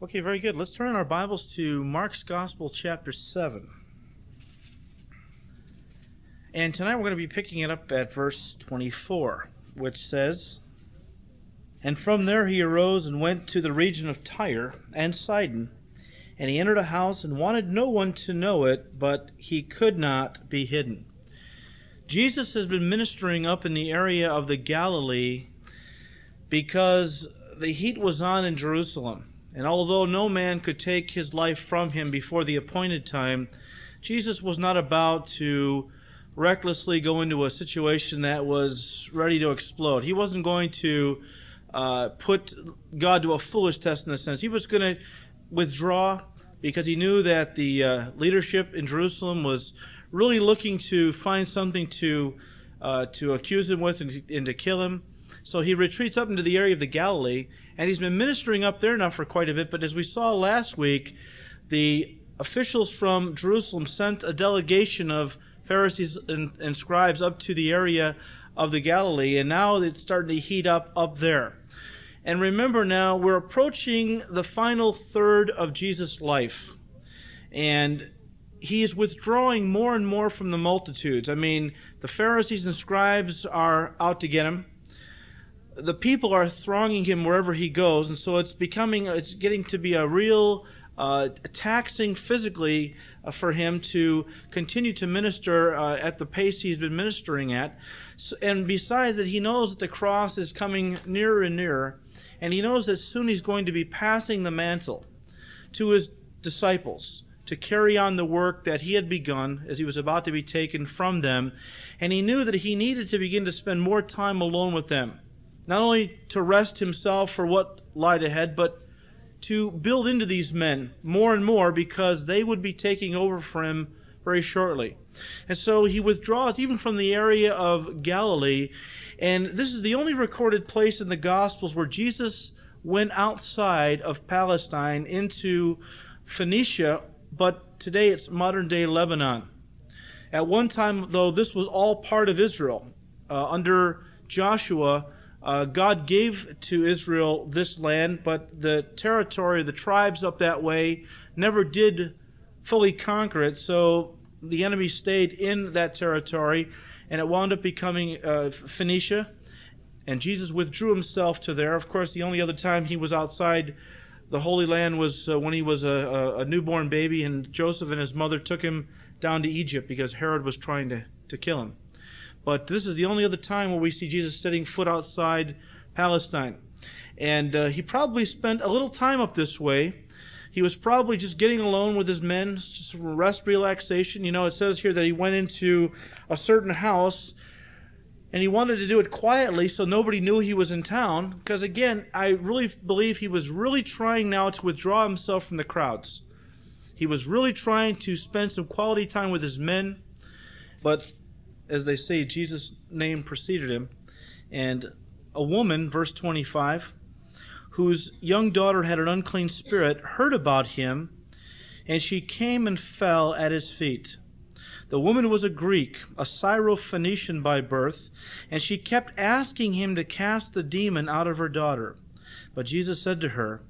Okay, very good. Let's turn our Bibles to Mark's Gospel, chapter 7. And tonight we're going to be picking it up at verse 24, which says, "And from there he arose and went to the region of Tyre and Sidon, and he entered a house and wanted no one to know it, but he could not be hidden." Jesus has been ministering up in the area of the Galilee because the heat was on in Jerusalem. And although no man could take his life from him before the appointed time, Jesus was not about to recklessly go into a situation that was ready to explode. He wasn't going to put God to a foolish test in a sense. He was going to withdraw because he knew that the leadership in Jerusalem was really looking to find something to accuse him with and to kill him. So he retreats up into the area of the Galilee, and he's been ministering up there now for quite a bit. But as we saw last week, the officials from Jerusalem sent a delegation of Pharisees and scribes up to the area of the Galilee, and now it's starting to heat up there. And remember now, we're approaching the final third of Jesus' life, and he is withdrawing more and more from the multitudes. I mean, the Pharisees and scribes are out to get him. The people are thronging him wherever he goes, and so it's getting to be a real taxing physically for him to continue to minister at the pace he's been ministering at. So, and besides that, he knows that the cross is coming nearer and nearer, and he knows that soon he's going to be passing the mantle to his disciples to carry on the work that he had begun as he was about to be taken from them. And he knew that he needed to begin to spend more time alone with them, not only to rest himself for what lied ahead, but to build into these men more and more, because they would be taking over for him very shortly. And so he withdraws even from the area of Galilee, and this is the only recorded place in the Gospels where Jesus went outside of Palestine into Phoenicia, but today it's modern-day Lebanon. At one time, though, this was all part of Israel. Under Joshua, God gave to Israel this land, but the territory, the tribes up that way, never did fully conquer it, so the enemy stayed in that territory, and it wound up becoming Phoenicia, and Jesus withdrew himself to there. Of course, the only other time he was outside the Holy Land was when he was a newborn baby, and Joseph and his mother took him down to Egypt because Herod was trying to kill him. But this is the only other time where we see Jesus setting foot outside Palestine. And he probably spent a little time up this way. He was probably just getting alone with his men, just rest, relaxation. You know, it says here that he went into a certain house, and he wanted to do it quietly so nobody knew he was in town, because again, I really believe he was really trying now to withdraw himself from the crowds. He was really trying to spend some quality time with his men, but as they say, Jesus' name preceded him. And a woman, verse 25, whose young daughter had an unclean spirit, heard about him, and she came and fell at his feet. The woman was a Greek, a Syrophoenician by birth, and she kept asking him to cast the demon out of her daughter. But Jesus said to her,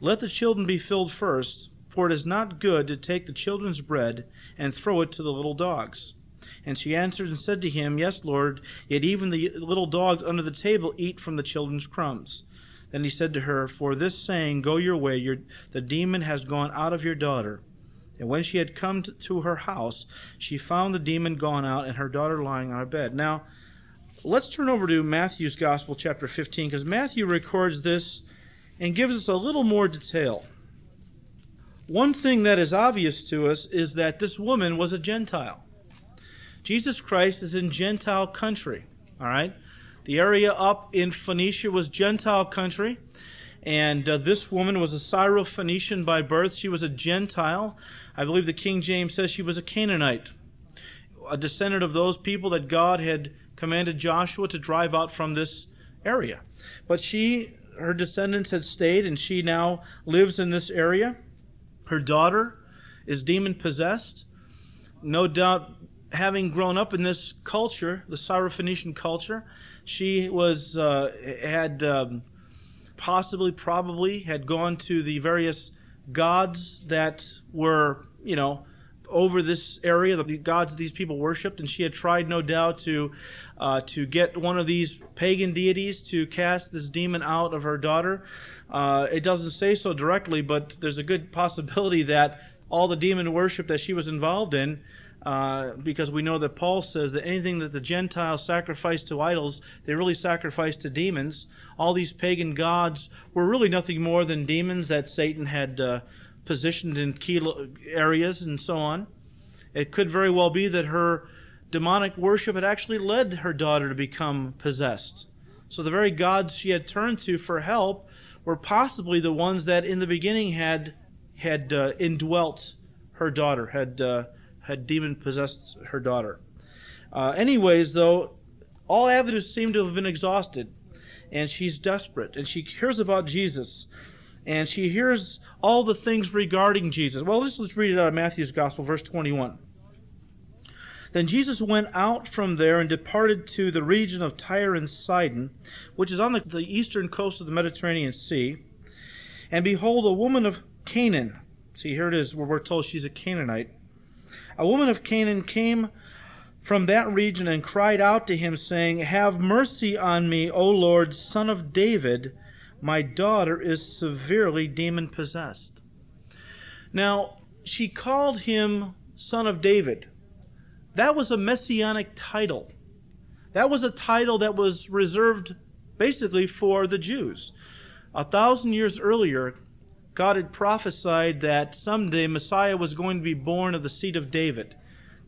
"Let the children be filled first, for it is not good to take the children's bread and throw it to the little dogs." And she answered and said to him, "Yes, Lord, yet even the little dogs under the table eat from the children's crumbs." Then he said to her, "For this saying, go your way, the demon has gone out of your daughter." And when she had come to her house, she found the demon gone out and her daughter lying on a bed. Now, let's turn over to Matthew's Gospel, chapter 15, because Matthew records this and gives us a little more detail. One thing that is obvious to us is that this woman was a Gentile. Jesus Christ is in Gentile country, all right? The area up in Phoenicia was Gentile country, and this woman was a Syrophoenician by birth. She was a Gentile. I believe the King James says she was a Canaanite, a descendant of those people that God had commanded Joshua to drive out from this area. But her descendants had stayed, and she now lives in this area. Her daughter is demon-possessed. No doubt, having grown up in this culture, the Syrophoenician culture, she had... possibly, probably, had gone to the various gods that were, you know, over this area, the gods these people worshipped, and she had tried, no doubt, to get one of these pagan deities to cast this demon out of her daughter. It doesn't say so directly, but there's a good possibility that all the demon worship that she was involved in, because we know that Paul says that anything that the Gentiles sacrificed to idols, they really sacrificed to demons. All these pagan gods were really nothing more than demons that Satan had positioned in key areas and so on. It could very well be that her demonic worship had actually led her daughter to become possessed. So the very gods she had turned to for help were possibly the ones that in the beginning had indwelt her daughter, had demon-possessed her daughter. Anyways, though, all avenues seem to have been exhausted, and she's desperate, and she hears about Jesus, and she hears all the things regarding Jesus. Well, let's read it out of Matthew's Gospel, verse 21. Then Jesus went out from there and departed to the region of Tyre and Sidon, which is on the eastern coast of the Mediterranean Sea. And behold, a woman of Canaan. See, here it is where we're told she's a Canaanite. A woman of Canaan came from that region and cried out to him, saying, "Have mercy on me, O Lord, Son of David. My daughter is severely demon-possessed." Now, she called him Son of David. That was a messianic title. That was a title that was reserved basically for the Jews. 1,000 years earlier, God had prophesied that someday Messiah was going to be born of the seed of David,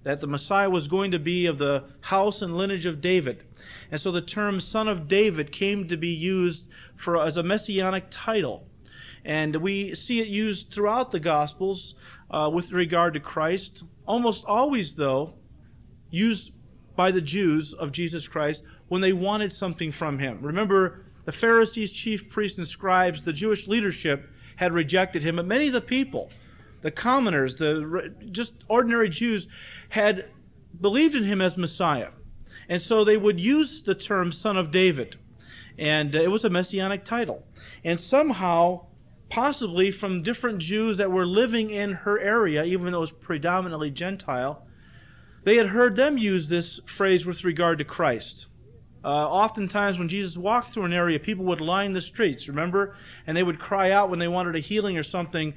that the Messiah was going to be of the house and lineage of David. And so the term Son of David came to be used as a messianic title. And we see it used throughout the Gospels with regard to Christ, almost always, though, used by the Jews of Jesus Christ when they wanted something from him. Remember, the Pharisees, chief priests, and scribes, the Jewish leadership, had rejected him, but many of the people, the commoners, the just ordinary Jews, had believed in him as Messiah. And so they would use the term Son of David. And it was a messianic title. And somehow, possibly from different Jews that were living in her area, even though it was predominantly Gentile, they had heard them use this phrase with regard to Christ. Oftentimes when Jesus walked through an area, people would line the streets, remember? And they would cry out when they wanted a healing or something,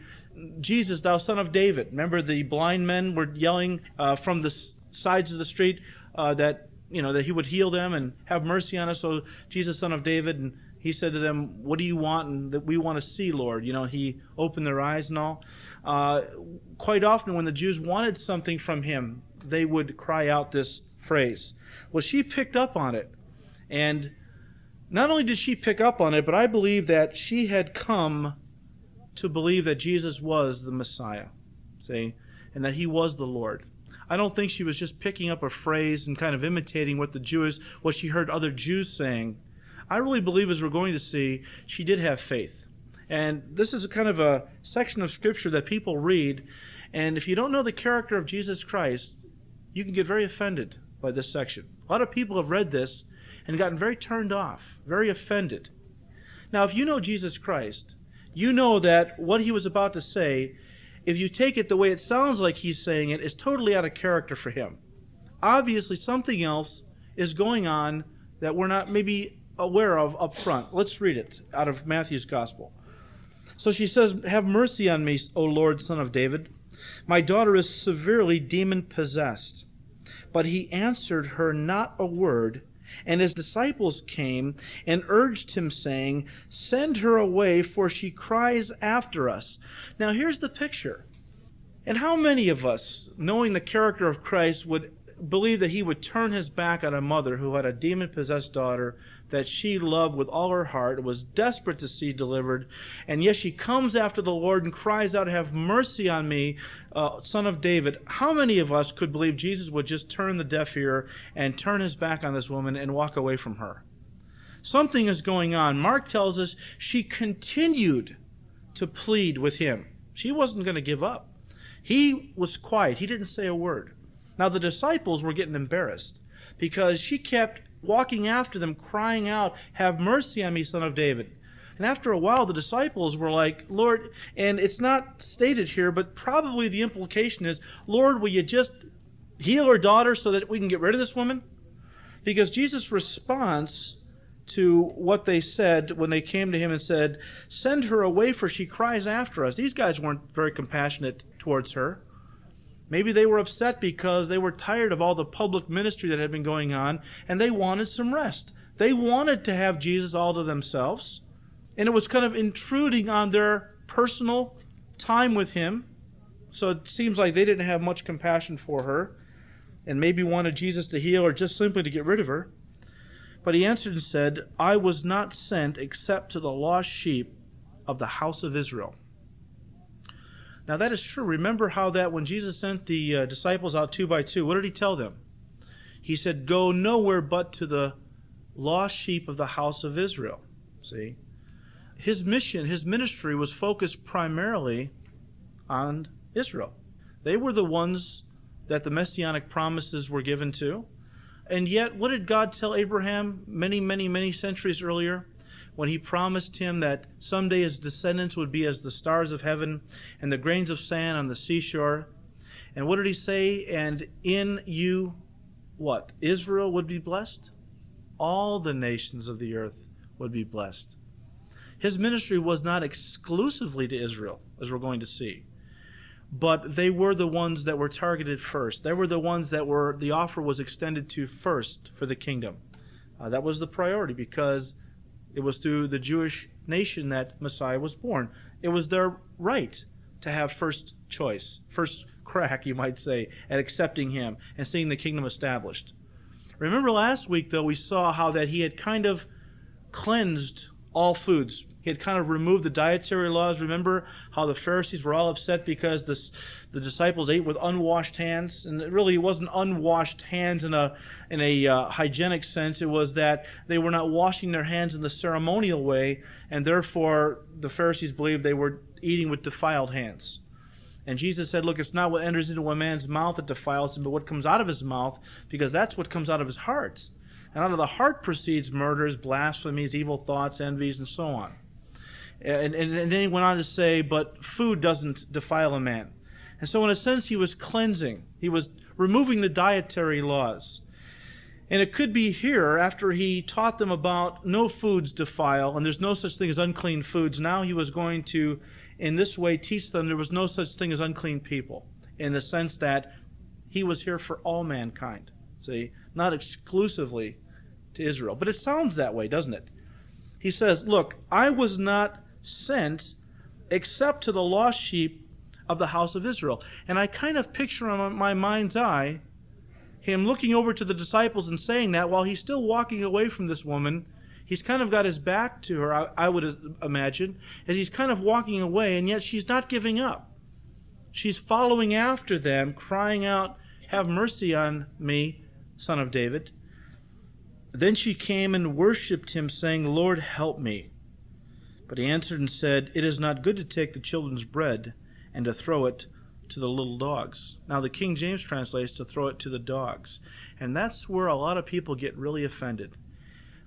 "Jesus, thou Son of David." Remember, the blind men were yelling from the sides of the street that, you know, that he would heal them and have mercy on us. So Jesus, Son of David, and he said to them, "What do you want?" And that, "We want to see, Lord." You know, he opened their eyes and all. Quite often when the Jews wanted something from him, they would cry out this phrase. Well, she picked up on it. And not only did she pick up on it, but I believe that she had come to believe that Jesus was the Messiah, see, and that he was the Lord. I don't think she was just picking up a phrase and kind of imitating what she heard other Jews saying. I really believe, as we're going to see, she did have faith. And this is a kind of a section of Scripture that people read, and if you don't know the character of Jesus Christ, you can get very offended by this section. A lot of people have read this and gotten very turned off, very offended. Now, if you know Jesus Christ, you know that what he was about to say, if you take it the way it sounds like he's saying it, is totally out of character for him. Obviously, something else is going on that we're not maybe aware of up front. Let's read it out of Matthew's Gospel. So she says, "Have mercy on me, O Lord, Son of David. My daughter is severely demon-possessed." But he answered her not a word, and his disciples came and urged him, saying, "Send her away, for she cries after us." Now here's the picture. And how many of us, knowing the character of Christ, would believe that he would turn his back on a mother who had a demon-possessed daughter that she loved with all her heart, was desperate to see delivered, and yet she comes after the Lord and cries out, "Have mercy on me, Son of David"? How many of us could believe Jesus would just turn the deaf ear and turn his back on this woman and walk away from her? Something is going on. Mark tells us she continued to plead with him. She wasn't going to give up. He was quiet. He didn't say a word. Now, the disciples were getting embarrassed because she kept walking after them, crying out, "Have mercy on me, Son of David." And after a while, the disciples were like, Lord, and it's not stated here, but probably the implication is, Lord, will you just heal her daughter so that we can get rid of this woman? Because Jesus' response to what they said when they came to him and said, send her away, for she cries after us. These guys weren't very compassionate towards her. Maybe they were upset because they were tired of all the public ministry that had been going on, and they wanted some rest. They wanted to have Jesus all to themselves, and it was kind of intruding on their personal time with him. So it seems like they didn't have much compassion for her, and maybe wanted Jesus to heal or just simply to get rid of her. But he answered and said, I was not sent except to the lost sheep of the house of Israel. Now that is true. Remember how that when Jesus sent the disciples out 2 by 2, what did he tell them? He said, go nowhere but to the lost sheep of the house of Israel. See? His mission, his ministry was focused primarily on Israel. They were the ones that the messianic promises were given to. And yet, what did God tell Abraham many, many, many centuries earlier when he promised him that someday his descendants would be as the stars of heaven and the grains of sand on the seashore? And what did he say? And in you, what? Israel would be blessed? All the nations of the earth would be blessed. His ministry was not exclusively to Israel, as we're going to see. But they were the ones that were targeted first. They were the ones that were, the offer was extended to first for the kingdom. That was the priority, because it was through the Jewish nation that Messiah was born. It was their right to have first choice, first crack, you might say, at accepting him and seeing the kingdom established. Remember last week, though, we saw how that he had kind of cleansed all foods. He had kind of removed the dietary laws. Remember how the Pharisees were all upset because the disciples ate with unwashed hands? And it really wasn't unwashed hands in a hygienic sense. It was that they were not washing their hands in the ceremonial way, and therefore the Pharisees believed they were eating with defiled hands. And Jesus said, look, it's not what enters into a man's mouth that defiles him, but what comes out of his mouth, because that's what comes out of his heart. And out of the heart proceeds murders, blasphemies, evil thoughts, envies, and so on. And then he went on to say, but food doesn't defile a man. And so in a sense, he was cleansing. He was removing the dietary laws. And it could be here, after he taught them about no foods defile, and there's no such thing as unclean foods, now he was going to, in this way, teach them there was no such thing as unclean people, in the sense that he was here for all mankind, see, not exclusively to Israel. But it sounds that way, doesn't it? He says, look, I was not sent except to the lost sheep of the house of Israel. And I kind of picture in my mind's eye him looking over to the disciples and saying that while he's still walking away from this woman. He's kind of got his back to her, I would imagine, as he's kind of walking away, and yet she's not giving up. She's following after them, crying out, have mercy on me, Son of David. Then she came and worshipped him, saying, Lord, help me. But he answered and said, it is not good to take the children's bread and to throw it to the little dogs. Now the King James translates to throw it to the dogs. And that's where a lot of people get really offended.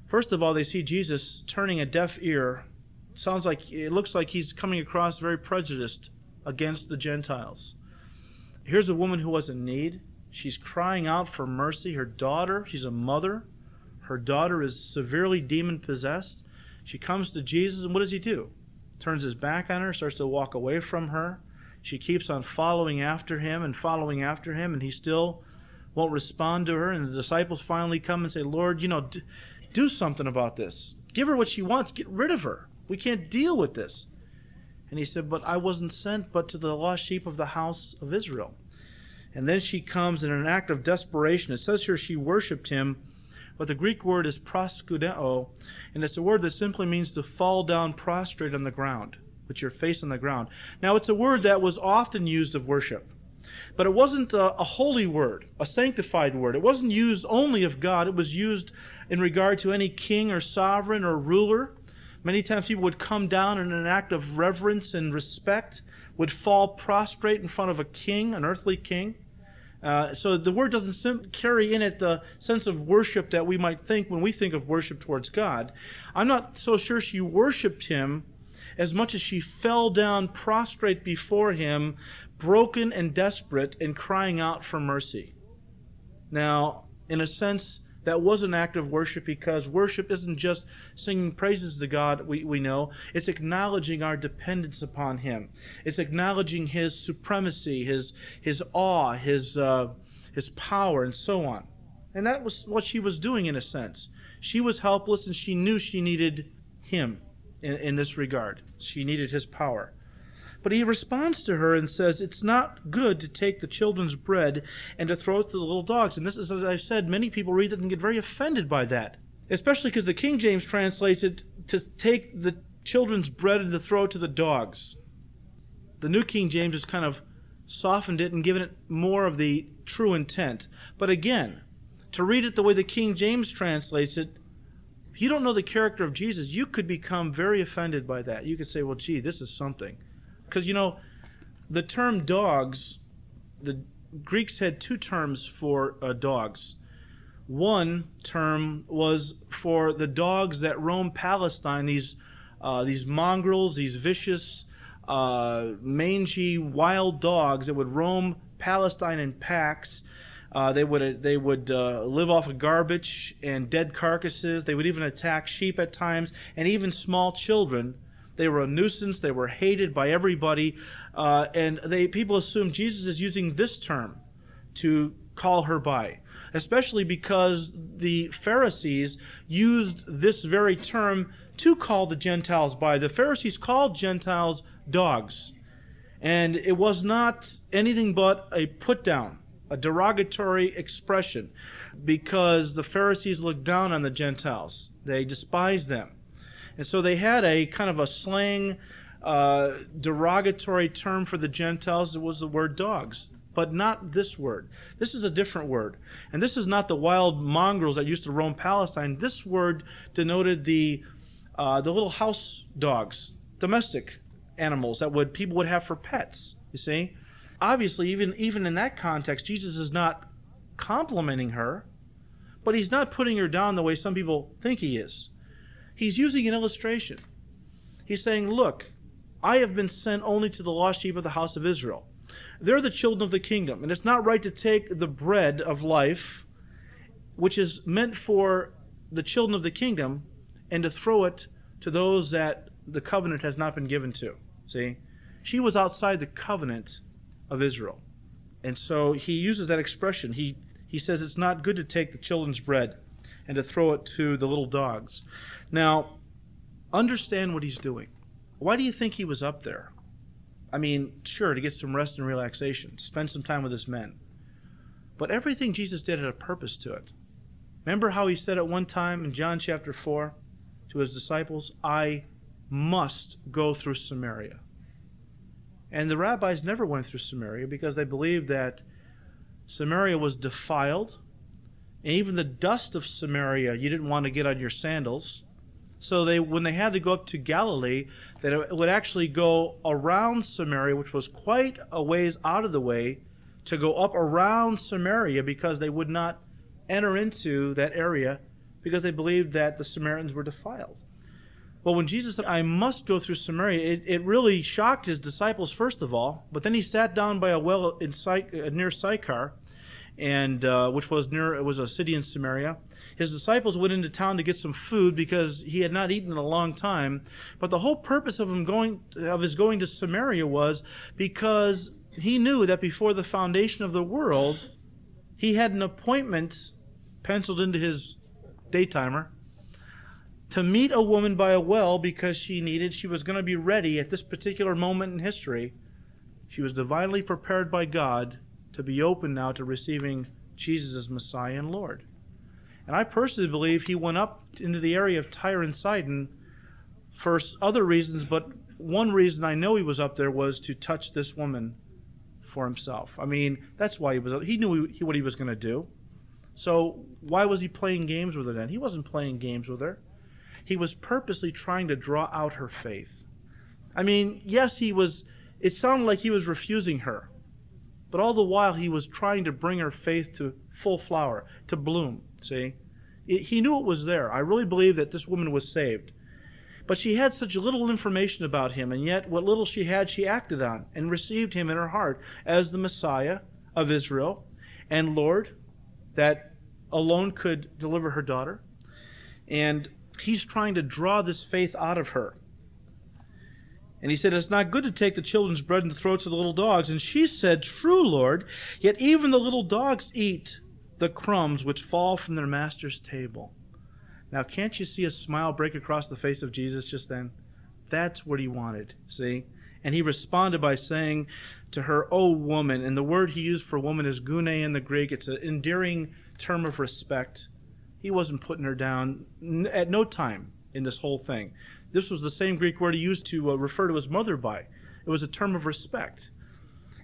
First of all, they see Jesus turning a deaf ear. It looks like he's coming across very prejudiced against the Gentiles. Here's a woman who was in need. She's crying out for mercy. Her daughter, she's a mother. Her daughter is severely demon-possessed. She comes to Jesus, and what does he do? Turns his back on her, starts to walk away from her. She keeps on following after him, and he still won't respond to her. And the disciples finally come and say, Lord, do something about this. Give her what she wants. Get rid of her. We can't deal with this. And he said, but I wasn't sent but to the lost sheep of the house of Israel. And then she comes in an act of desperation. It says here she worshipped him. But the Greek word is proskudeo, and it's a word that simply means to fall down prostrate on the ground, with your face on the ground. Now, it's a word that was often used of worship, but it wasn't a holy word, a sanctified word. It wasn't used only of God. It was used in regard to any king or sovereign or ruler. Many times people would come down in an act of reverence and respect, would fall prostrate in front of a king, an earthly king. So the word doesn't carry in it the sense of worship that we might think when we think of worship towards God. I'm not so sure she worshipped him as much as she fell down prostrate before him, broken and desperate, and crying out for mercy. Now, in a sense, that was an act of worship, because worship isn't just singing praises to God, we know. It's acknowledging our dependence upon him. It's acknowledging his supremacy, his awe, his power, and so on. And that was what she was doing, in a sense. She was helpless, and she knew she needed him in this regard. She needed his power. But he responds to her and says, it's not good to take the children's bread and to throw it to the little dogs. And this is, as I've said, many people read it and get very offended by that, especially because the King James translates it to take the children's bread and to throw it to the dogs. The New King James has kind of softened it and given it more of the true intent. But again, to read it the way the King James translates it, if you don't know the character of Jesus, you could become very offended by that. You could say, well, gee, this is something. Because, you know, the term dogs, the Greeks had two terms for dogs. One term was for the dogs that roamed Palestine, these mongrels, these vicious, mangy, wild dogs that would roam Palestine in packs. They would live off of garbage and dead carcasses. They would even attack sheep at times, and even small children. They were a nuisance. They were hated by everybody. People assume Jesus is using this term to call her by, especially because the Pharisees used this very term to call the Gentiles by. The Pharisees called Gentiles dogs, and it was not anything but a put-down, a derogatory expression, because the Pharisees looked down on the Gentiles. They despised them. And so they had a kind of a slang, derogatory term for the Gentiles. It was the word dogs, but not this word. This is a different word. And this is not the wild mongrels that used to roam Palestine. This word denoted the little house dogs, domestic animals that people would have for pets, you see. Obviously, even in that context, Jesus is not complimenting her, but he's not putting her down the way some people think he is. He's using an illustration. He's saying, look, I have been sent only to the lost sheep of the house of Israel. They're the children of the kingdom, and it's not right to take the bread of life, which is meant for the children of the kingdom, and to throw it to those that the covenant has not been given to. See? She was outside the covenant of Israel. And so he uses that expression. He says it's not good to take the children's bread and to throw it to the little dogs. Now, understand what he's doing. Why do you think he was up there? I mean, sure, to get some rest and relaxation, to spend some time with his men. But everything Jesus did had a purpose to it. Remember how he said at one time in John chapter 4 to his disciples, I must go through Samaria. And the rabbis never went through Samaria because they believed that Samaria was defiled. And even the dust of Samaria, you didn't want to get on your sandals. So when they had to go up to Galilee, that it would actually go around Samaria, which was quite a ways out of the way, to go up around Samaria, because they would not enter into that area because they believed that the Samaritans were defiled. But when Jesus said, I must go through Samaria, it really shocked his disciples, first of all. But then he sat down by a well in near Sychar, and which was a city in Samaria. His disciples went into town to get some food because he had not eaten in a long time. But the whole purpose of his going to Samaria was because he knew that before the foundation of the world, he had an appointment penciled into his day timer to meet a woman by a well, because she was going to be ready at this particular moment in history. She was divinely prepared by God to be open now to receiving Jesus as Messiah and Lord. And I personally believe he went up into the area of Tyre and Sidon for other reasons, but one reason I know he was up there was to touch this woman for himself. I mean, that's why he was up. He knew what he was going to do. So why was he playing games with her then? He wasn't playing games with her. He was purposely trying to draw out her faith. I mean, yes, it sounded like he was refusing her. But all the while he was trying to bring her faith to full flower, to bloom, see? He knew it was there. I really believe that this woman was saved. But she had such little information about him, and yet what little she had she acted on and received him in her heart as the Messiah of Israel and Lord that alone could deliver her daughter. And he's trying to draw this faith out of her. And he said, "It's not good to take the children's bread and the throats of the little dogs." And she said, "True, Lord, yet even the little dogs eat the crumbs which fall from their master's table." Now, can't you see a smile break across the face of Jesus just then? That's what he wanted, see? And he responded by saying to her, "O woman," and the word he used for woman is gune in the Greek. It's an endearing term of respect. He wasn't putting her down at no time in this whole thing. This was the same Greek word he used to refer to his mother by. It was a term of respect.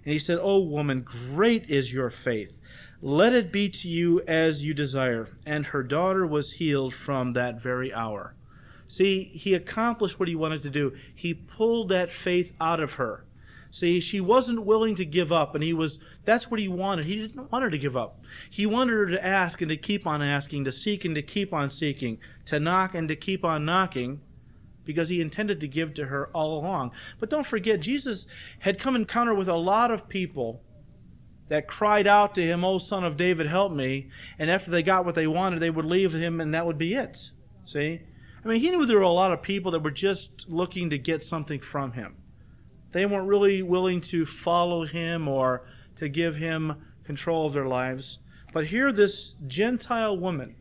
And he said, "O woman, great is your faith. Let it be to you as you desire." And her daughter was healed from that very hour. See, he accomplished what he wanted to do. He pulled that faith out of her. See, she wasn't willing to give up, and that's what he wanted. He didn't want her to give up. He wanted her to ask and to keep on asking, to seek and to keep on seeking, to knock and to keep on knocking, because he intended to give to her all along. But don't forget, Jesus had come in encounter with a lot of people that cried out to him, "O Son of David, help me." And after they got what they wanted, they would leave him, and that would be it. See? I mean, he knew there were a lot of people that were just looking to get something from him. They weren't really willing to follow him or to give him control of their lives. But here this Gentile woman,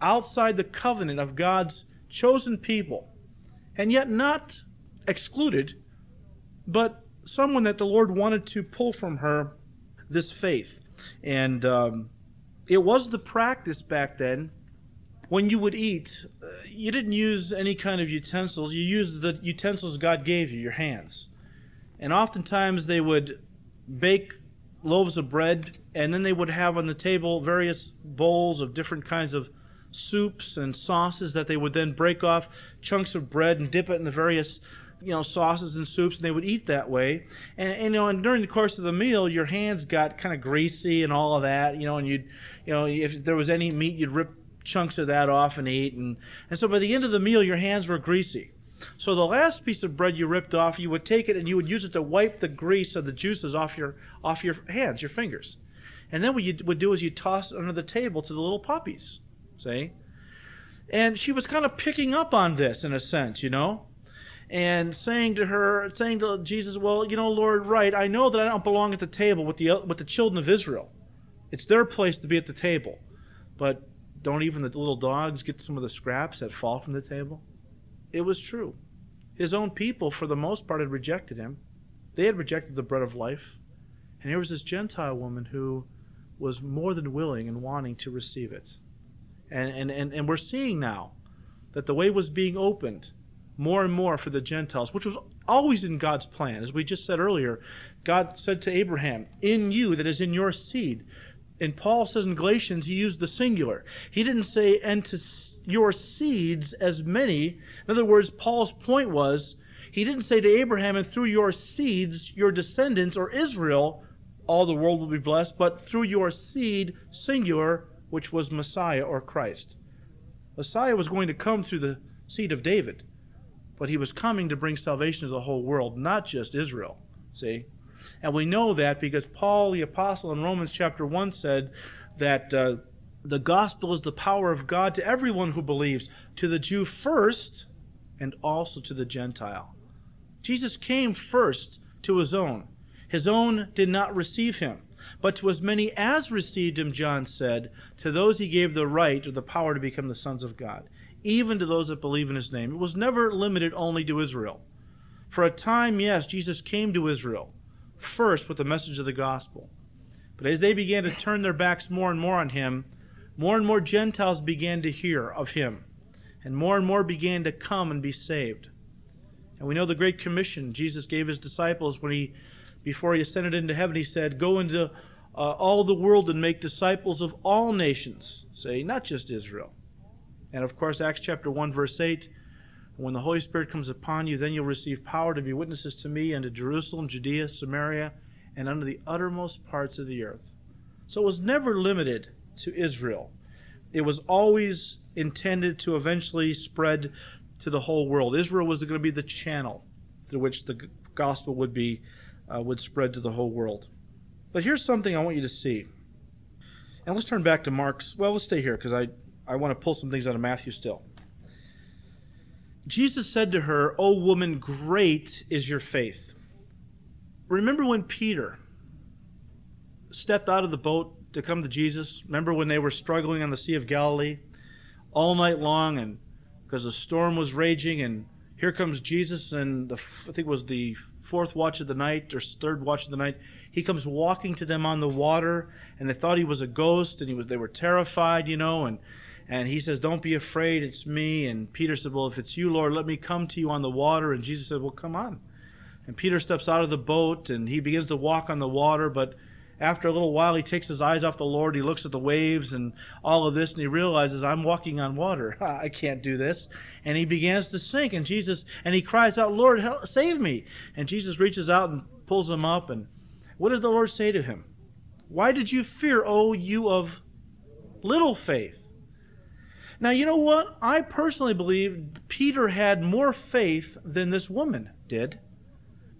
outside the covenant of God's chosen people, and yet not excluded, but someone that the Lord wanted to pull from her this faith. And it was the practice back then, when you would eat, you didn't use any kind of utensils. You used the utensils God gave you, your hands. And oftentimes they would bake loaves of bread, and then they would have on the table various bowls of different kinds of soups and sauces that they would then break off chunks of bread and dip it in the various, sauces and soups, and they would eat that way. And during the course of the meal, your hands got kind of greasy and all of that, and if there was any meat, you'd rip chunks of that off and eat. And so by the end of the meal, your hands were greasy. So the last piece of bread you ripped off, you would take it and you would use it to wipe the grease of the juices off your hands, your fingers. And then what you would do is you toss it under the table to the little puppies. See? And she was kind of picking up on this in a sense, and saying to Jesus, "Well, Lord, right, I know that I don't belong at the table with the children of Israel. It's their place to be at the table. But don't even the little dogs get some of the scraps that fall from the table?" It was true. His own people, for the most part, had rejected him. They had rejected the bread of life. And here was this Gentile woman who was more than willing and wanting to receive it. And we're seeing now that the way was being opened more and more for the Gentiles, which was always in God's plan. As we just said earlier, God said to Abraham, "In you, that is in your seed." And Paul says in Galatians, he used the singular. He didn't say, "And to your seeds as many." In other words, Paul's point was, he didn't say to Abraham, "And through your seeds, your descendants, or Israel, all the world will be blessed," but through your seed, singular, which was Messiah or Christ. Messiah was going to come through the seed of David, but he was coming to bring salvation to the whole world, not just Israel, see? And we know that because Paul the Apostle in Romans chapter 1 said that the gospel is the power of God to everyone who believes, to the Jew first and also to the Gentile. Jesus came first to his own. His own did not receive him. But to as many as received him, John said, to those he gave the right or the power to become the sons of God, even to those that believe in his name. It was never limited only to Israel. For a time, yes, Jesus came to Israel, first with the message of the gospel. But as they began to turn their backs more and more on him, more and more Gentiles began to hear of him, and more began to come and be saved. And we know the Great Commission Jesus gave his disciples when before he ascended into heaven, he said, "Go into all the world and make disciples of all nations," say, not just Israel. And of course, Acts chapter 1, verse 8, "When the Holy Spirit comes upon you, then you'll receive power to be witnesses to me unto Jerusalem, Judea, Samaria, and unto the uttermost parts of the earth. So it was never limited to Israel. It was always intended to eventually spread to the whole world. Israel was going to be the channel through which the gospel would spread to the whole world. But here's something I want you to see. And let's turn back to Mark's. Well, let's stay here because I want to pull some things out of Matthew still. Jesus said to her, "O woman, great is your faith." Remember when Peter stepped out of the boat to come to Jesus? Remember when they were struggling on the Sea of Galilee all night long, and because the storm was raging, and here comes Jesus, and I think it was the fourth watch of the night or third watch of the night. He comes walking to them on the water, and they thought he was a ghost, and they were terrified, And he says, "Don't be afraid, it's me." And Peter said, "Well, if it's you, Lord, let me come to you on the water." And Jesus said, "Well, come on." And Peter steps out of the boat, and he begins to walk on the water. But after a little while, he takes his eyes off the Lord. He looks at the waves and all of this, and he realizes, "I'm walking on water. I can't do this." And he begins to sink. And he cries out, "Lord, help, save me." And Jesus reaches out and pulls him up. And what did the Lord say to him? "Why did you fear, O you of little faith?" Now, you know what? I personally believe Peter had more faith than this woman did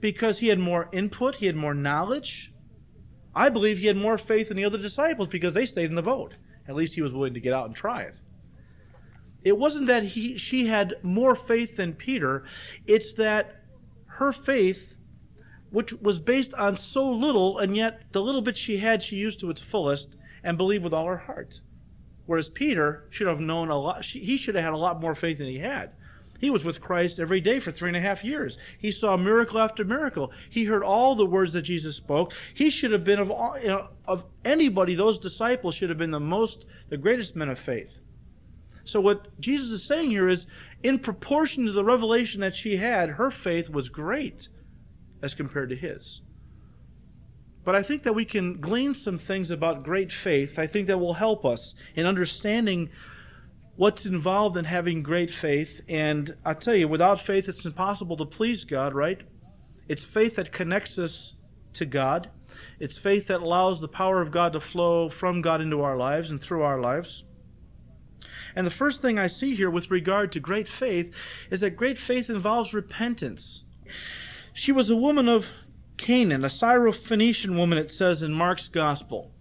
because he had more input, he had more knowledge. I believe he had more faith than the other disciples because they stayed in the boat. At least he was willing to get out and try it. It wasn't that she had more faith than Peter. It's that her faith, which was based on so little, and yet the little bit she had, she used to its fullest and believed with all her heart. Whereas Peter should have known a lot. He should have had a lot more faith than he had. He was with Christ every day for 3.5 years. He saw miracle after miracle. He heard all the words that Jesus spoke. He should have been of anybody. Those disciples should have been the greatest men of faith. So what Jesus is saying here is, in proportion to the revelation that she had, her faith was great as compared to his. But I think that we can glean some things about great faith. I think that will help us in understanding what's involved in having great faith. And I'll tell you, without faith, it's impossible to please God, right? It's faith that connects us to God. It's faith that allows the power of God to flow from God into our lives and through our lives. And the first thing I see here with regard to great faith is that great faith involves repentance. She was a woman of Canaan, a Syrophoenician woman, it says in Mark's gospel.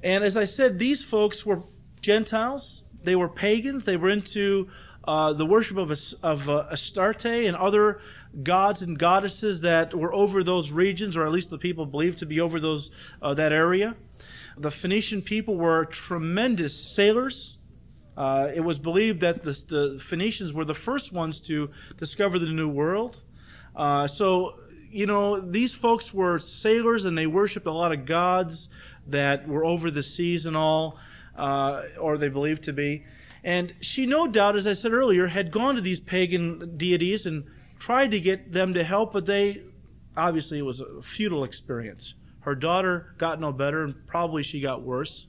And as I said, these folks were Gentiles. They were pagans. They were into the worship of Astarte and other gods and goddesses that were over those regions, or at least the people believed to be over those that area. The Phoenician people were tremendous sailors. It was believed that the Phoenicians were the first ones to discover the New World. These folks were sailors, and they worshipped a lot of gods that were over the seas and all, or they believed to be. And she, no doubt, as I said earlier, had gone to these pagan deities and tried to get them to help, but obviously it was a futile experience. Her daughter got no better, and probably she got worse.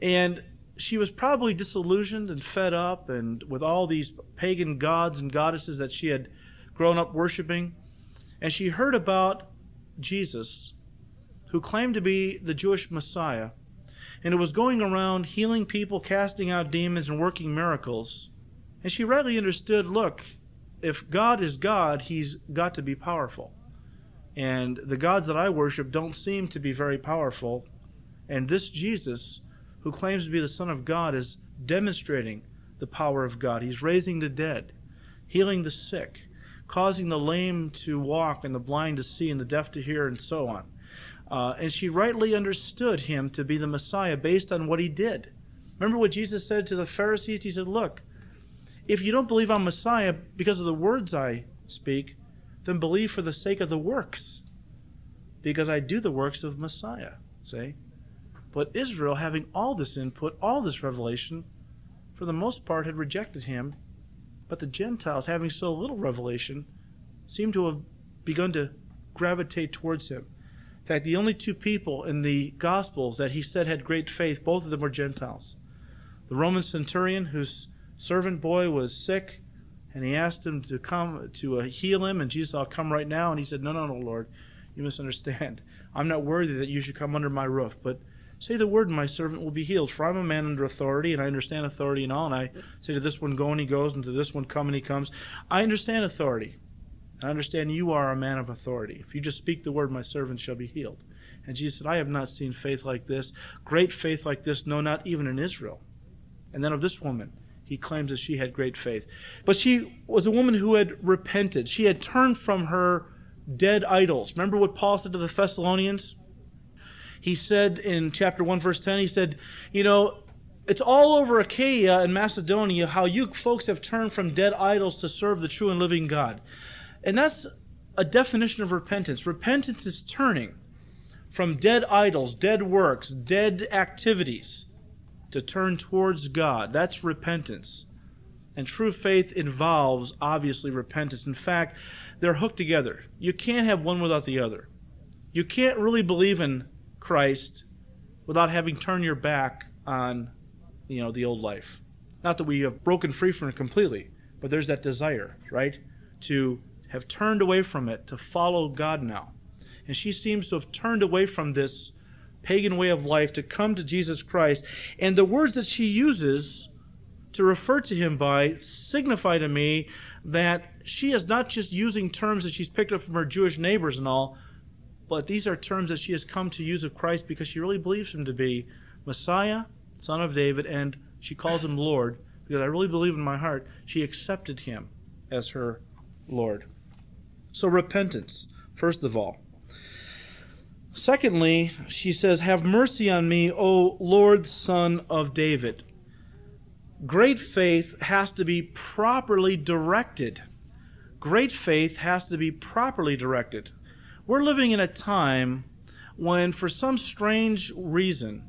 And she was probably disillusioned and fed up, and with all these pagan gods and goddesses that she had grown up worshipping. And she heard about Jesus, who claimed to be the Jewish Messiah, and who was going around healing people, casting out demons, and working miracles. And she rightly understood, look, if God is God, he's got to be powerful. And the gods that I worship don't seem to be very powerful. And this Jesus, who claims to be the Son of God, is demonstrating the power of God. He's raising the dead, healing the sick, causing the lame to walk and the blind to see and the deaf to hear and so on. And she rightly understood him to be the Messiah based on what he did. Remember what Jesus said to the Pharisees? He said, look, if you don't believe I'm Messiah because of the words I speak, then believe for the sake of the works, because I do the works of Messiah. See? But Israel, having all this input, all this revelation, for the most part had rejected him. But the Gentiles, having so little revelation, seem to have begun to gravitate towards him. In fact, the only two people in the Gospels that he said had great faith, both of them were Gentiles. The Roman centurion, whose servant boy was sick, and he asked him to come to heal him, and Jesus said, I'll come right now. And he said, no, Lord, you misunderstand. I'm not worthy that you should come under my roof, but say the word and my servant will be healed. For I'm a man under authority, and I understand authority and all, and I say to this one, go, and he goes, and to this one, come, and he comes. I understand authority. I understand you are a man of authority. If you just speak the word, my servant shall be healed. And Jesus said, I have not seen faith like this, great faith like this, no, not even in Israel. And then of this woman, he claims that she had great faith. But she was a woman who had repented. She had turned from her dead idols. Remember what Paul said to the Thessalonians? He said in chapter 1, verse 10, he said, you know, it's all over Achaia and Macedonia how you folks have turned from dead idols to serve the true and living God. And that's a definition of repentance. Repentance is turning from dead idols, dead works, dead activities, to turn towards God. That's repentance. And true faith involves, obviously, repentance. In fact, they're hooked together. You can't have one without the other. You can't really believe in Christ without having turned your back on, you know, the old life. Not that we have broken free from it completely, but there's that desire, right, to have turned away from it, to follow God now. And she seems to have turned away from this pagan way of life to come to Jesus Christ. And the words that she uses to refer to him by signify to me that she is not just using terms that she's picked up from her Jewish neighbors and all, but these are terms that she has come to use of Christ because she really believes him to be Messiah, Son of David, and she calls him Lord because I really believe in my heart she accepted him as her Lord. So repentance, first of all. Secondly, she says, have mercy on me, O Lord, Son of David. Great faith has to be properly directed. Great faith has to be properly directed. We're living in a time when, for some strange reason,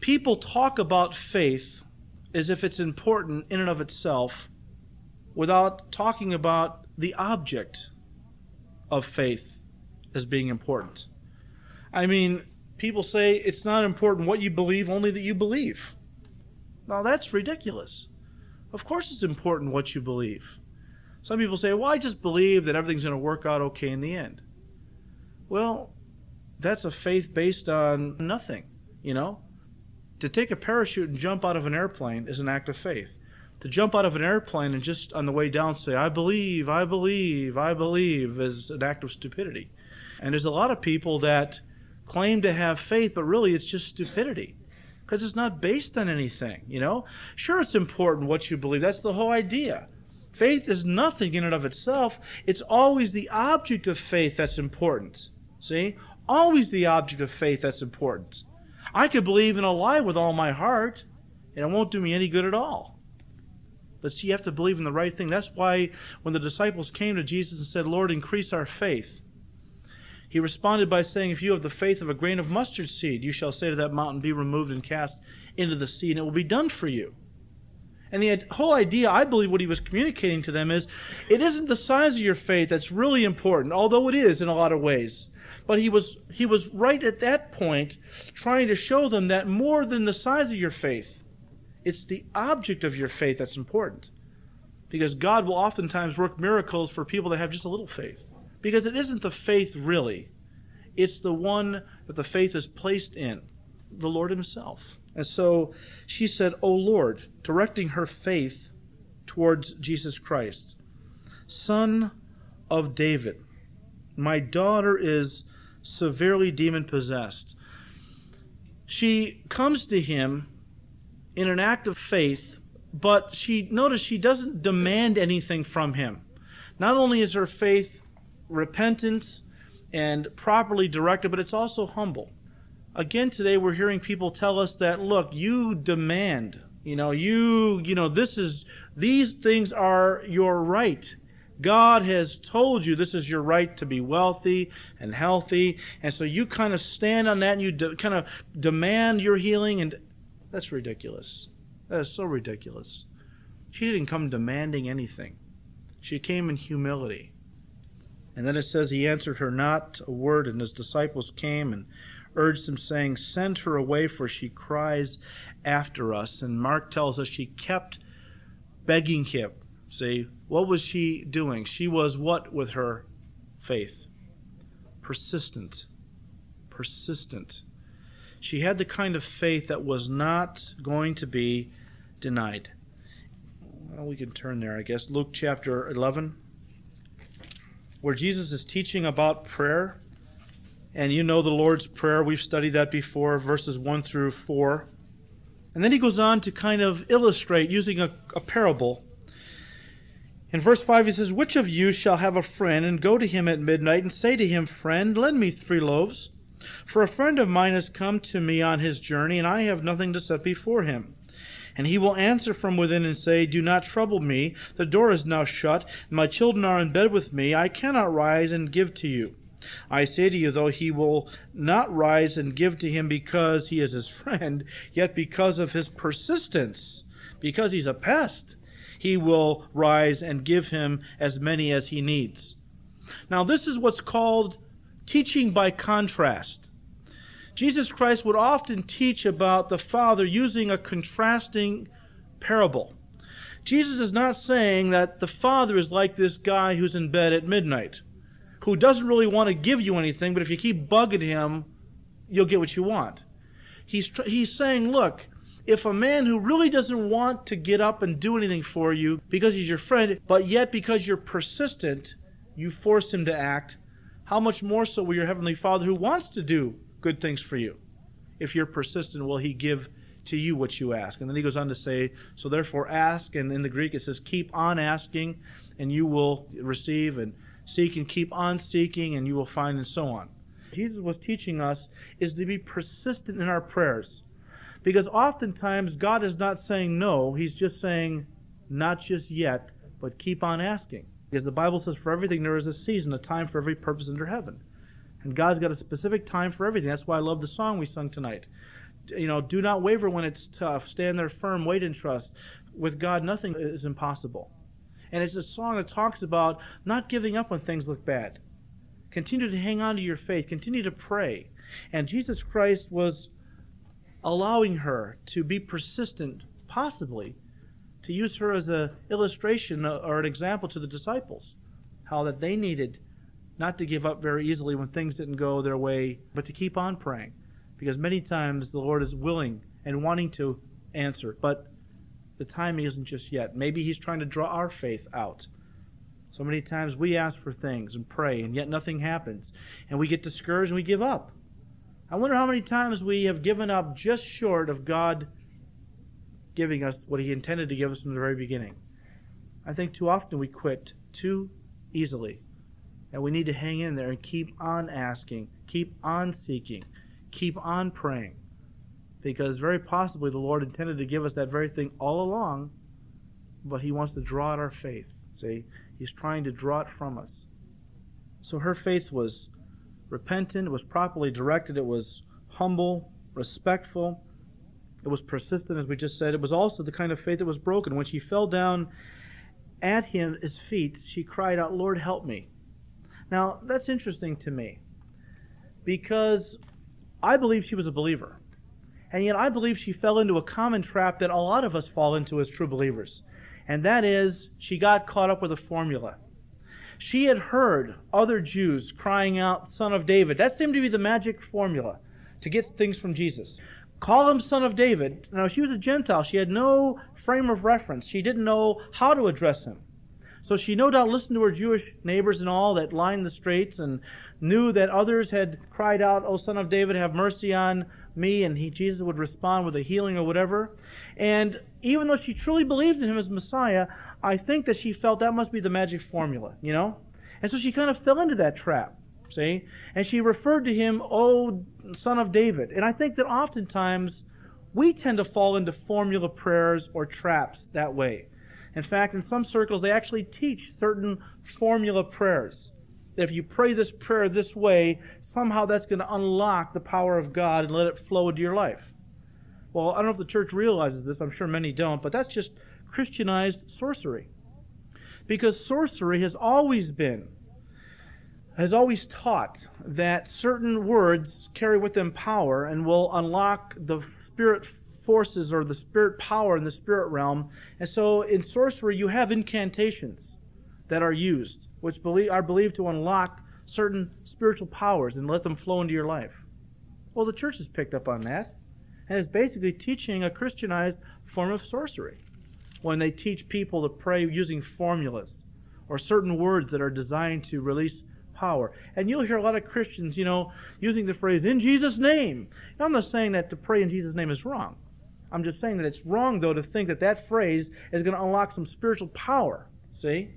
people talk about faith as if it's important in and of itself without talking about the object of faith as being important. I mean, people say it's not important what you believe, only that you believe. Now, that's ridiculous. Of course it's important what you believe. Some people say, well, I just believe that everything's going to work out okay in the end. Well, that's a faith based on nothing, you know? To take a parachute and jump out of an airplane is an act of faith. To jump out of an airplane and just on the way down say, I believe, I believe, I believe, is an act of stupidity. And there's a lot of people that claim to have faith, but really it's just stupidity because it's not based on anything, you know? Sure, it's important what you believe. That's the whole idea. Faith is nothing in and of itself. It's always the object of faith that's important, see? Always the object of faith that's important. I could believe in a lie with all my heart, and it won't do me any good at all. But see, you have to believe in the right thing. That's why when the disciples came to Jesus and said, Lord, increase our faith, he responded by saying, if you have the faith of a grain of mustard seed, you shall say to that mountain, be removed and cast into the sea, and it will be done for you. And the whole idea, I believe what he was communicating to them is, it isn't the size of your faith that's really important, although it is in a lot of ways. But he was right at that point trying to show them that more than the size of your faith, it's the object of your faith that's important. Because God will oftentimes work miracles for people that have just a little faith. Because it isn't the faith really. It's the one that the faith is placed in, the Lord himself. And so she said, O Lord, directing her faith towards Jesus Christ. Son of David, my daughter is severely demon-possessed. She comes to him in an act of faith, but she doesn't demand anything from him. Not only is her faith repentance and properly directed, but it's also humble. Again, today we're hearing people tell us that, look, you demand, these things are your right. God has told you this is your right to be wealthy and healthy, and so you kind of stand on that and you kind of demand your healing, and that's ridiculous. That is so ridiculous. She didn't come demanding anything. She came in humility. And then it says he answered her not a word, and his disciples came and urged him, saying, send her away, for she cries after us. And Mark tells us she kept begging him. See, what was she doing? She was what with her faith? persistent. She had the kind of faith that was not going to be denied. Well, we can turn there, I guess. Luke chapter 11, where Jesus is teaching about prayer. And you know the Lord's Prayer. We've studied that before, verses 1 through 4. And then he goes on to kind of illustrate using a parable. In verse 5 he says, "Which of you shall have a friend and go to him at midnight and say to him, 'Friend, lend me 3 loaves, for a friend of mine has come to me on his journey, and I have nothing to set before him.' And he will answer from within and say, 'Do not trouble me. The door is now shut, and my children are in bed with me. I cannot rise and give to you.' I say to you, though he will not rise and give to him because he is his friend, yet because of his persistence, because he's a pest, he will rise and give him as many as he needs." Now, this is what's called teaching by contrast. Jesus Christ would often teach about the Father using a contrasting parable. Jesus is not saying that the Father is like this guy who's in bed at midnight, who doesn't really want to give you anything, but if you keep bugging him, you'll get what you want. He's saying, look, if a man who really doesn't want to get up and do anything for you because he's your friend, but yet because you're persistent, you force him to act, how much more so will your Heavenly Father, who wants to do good things for you, if you're persistent, will he give to you what you ask? And then he goes on to say, so therefore ask, and in the Greek it says, keep on asking, and you will receive, and seek and keep on seeking, and you will find, and so on. Jesus was teaching us is to be persistent in our prayers, because oftentimes God is not saying no, he's just saying not just yet, but keep on asking. Because the Bible says for everything there is a season, a time for every purpose under heaven. And God's got a specific time for everything. That's why I love the song we sung tonight. You know, do not waver when it's tough. Stand there firm, wait and trust. With God, nothing is impossible. And it's a song that talks about not giving up when things look bad. Continue to hang on to your faith. Continue to pray. And Jesus Christ was allowing her to be persistent, possibly, to use her as an illustration or an example to the disciples, how that they needed not to give up very easily when things didn't go their way, but to keep on praying. Because many times the Lord is willing and wanting to answer, but the timing isn't just yet. Maybe he's trying to draw our faith out. So many times we ask for things and pray, and yet nothing happens. And we get discouraged and we give up. I wonder how many times we have given up just short of God giving us what he intended to give us from the very beginning. I think too often we quit too easily. And we need to hang in there and keep on asking, keep on seeking, keep on praying. Because very possibly the Lord intended to give us that very thing all along, but he wants to draw out our faith. See, he's trying to draw it from us. So her faith was repentant, it was properly directed, it was humble, respectful, it was persistent, as we just said. It was also the kind of faith that was broken. When she fell down at his feet, she cried out, "Lord, help me." Now, that's interesting to me, because I believe she was a believer. And yet I believe she fell into a common trap that a lot of us fall into as true believers. And that is, she got caught up with a formula. She had heard other Jews crying out, "Son of David." That seemed to be the magic formula to get things from Jesus. Call him Son of David. Now, she was a Gentile. She had no frame of reference. She didn't know how to address him. So she no doubt listened to her Jewish neighbors and all that lined the streets and knew that others had cried out, "O Son of David, have mercy on me," and Jesus would respond with a healing or whatever. And even though she truly believed in him as Messiah, I think that she felt that must be the magic formula, you know? And so she kind of fell into that trap, see? And she referred to him, "O Son of David." And I think that oftentimes we tend to fall into formula prayers or traps that way. In fact, in some circles, they actually teach certain formula prayers. That if you pray this prayer this way, somehow that's going to unlock the power of God and let it flow into your life. Well, I don't know if the church realizes this. I'm sure many don't. But that's just Christianized sorcery. Because sorcery has always taught that certain words carry with them power and will unlock the spirit forces or the spirit power in the spirit realm. And so in sorcery you have incantations that are used, which are believed to unlock certain spiritual powers and let them flow into your life. Well, the church has picked up on that and is basically teaching a Christianized form of sorcery when they teach people to pray using formulas or certain words that are designed to release power. And you'll hear a lot of Christians, using the phrase, in Jesus' name. Now, I'm not saying that to pray in Jesus' name is wrong. I'm just saying that it's wrong, though, to think that that phrase is going to unlock some spiritual power, see?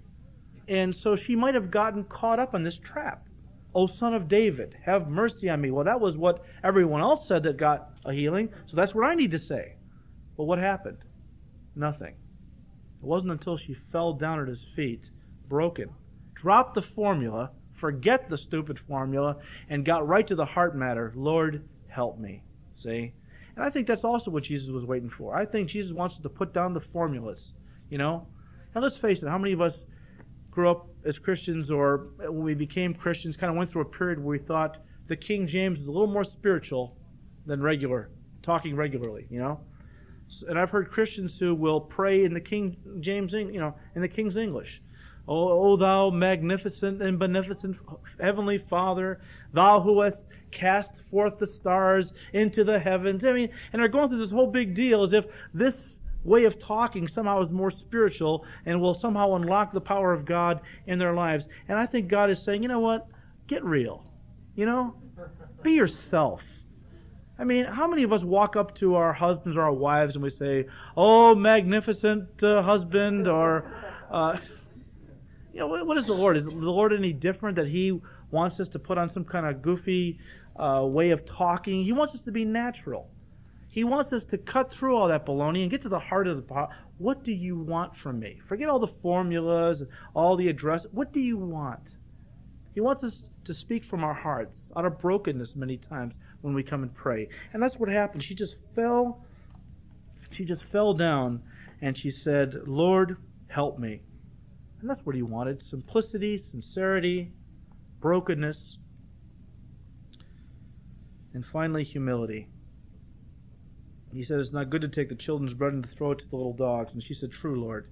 And so she might have gotten caught up in this trap. O son of David, have mercy on me. Well, that was what everyone else said that got a healing, so that's what I need to say. But what happened? Nothing. It wasn't until she fell down at his feet, broken, dropped the formula, forget the stupid formula, and got right to the heart matter. Lord, help me, see? And I think that's also what Jesus was waiting for. I think Jesus wants us to put down the formulas, Now, let's face it, how many of us grew up as Christians or when we became Christians kind of went through a period where we thought the King James is a little more spiritual than talking regularly, And I've heard Christians who will pray in the King James, in the King's English. O thou magnificent and beneficent heavenly Father, thou who hast cast forth the stars into the heavens. And they're going through this whole big deal as if this way of talking somehow is more spiritual and will somehow unlock the power of God in their lives. And I think God is saying, you know what? Get real. Be yourself. How many of us walk up to our husbands or our wives and we say, oh, magnificent husband, or... what is the Lord? Is the Lord any different that He wants us to put on some kind of goofy way of talking? He wants us to be natural. He wants us to cut through all that baloney and get to the heart of the problem. What do you want from me? Forget all the formulas and all the address. What do you want? He wants us to speak from our hearts, out of brokenness many times when we come and pray. And that's what happened. She just fell down and she said, Lord, help me. And that's what he wanted. Simplicity, sincerity, brokenness, and finally humility. He said, it's not good to take the children's bread and to throw it to the little dogs. And she said, true, Lord.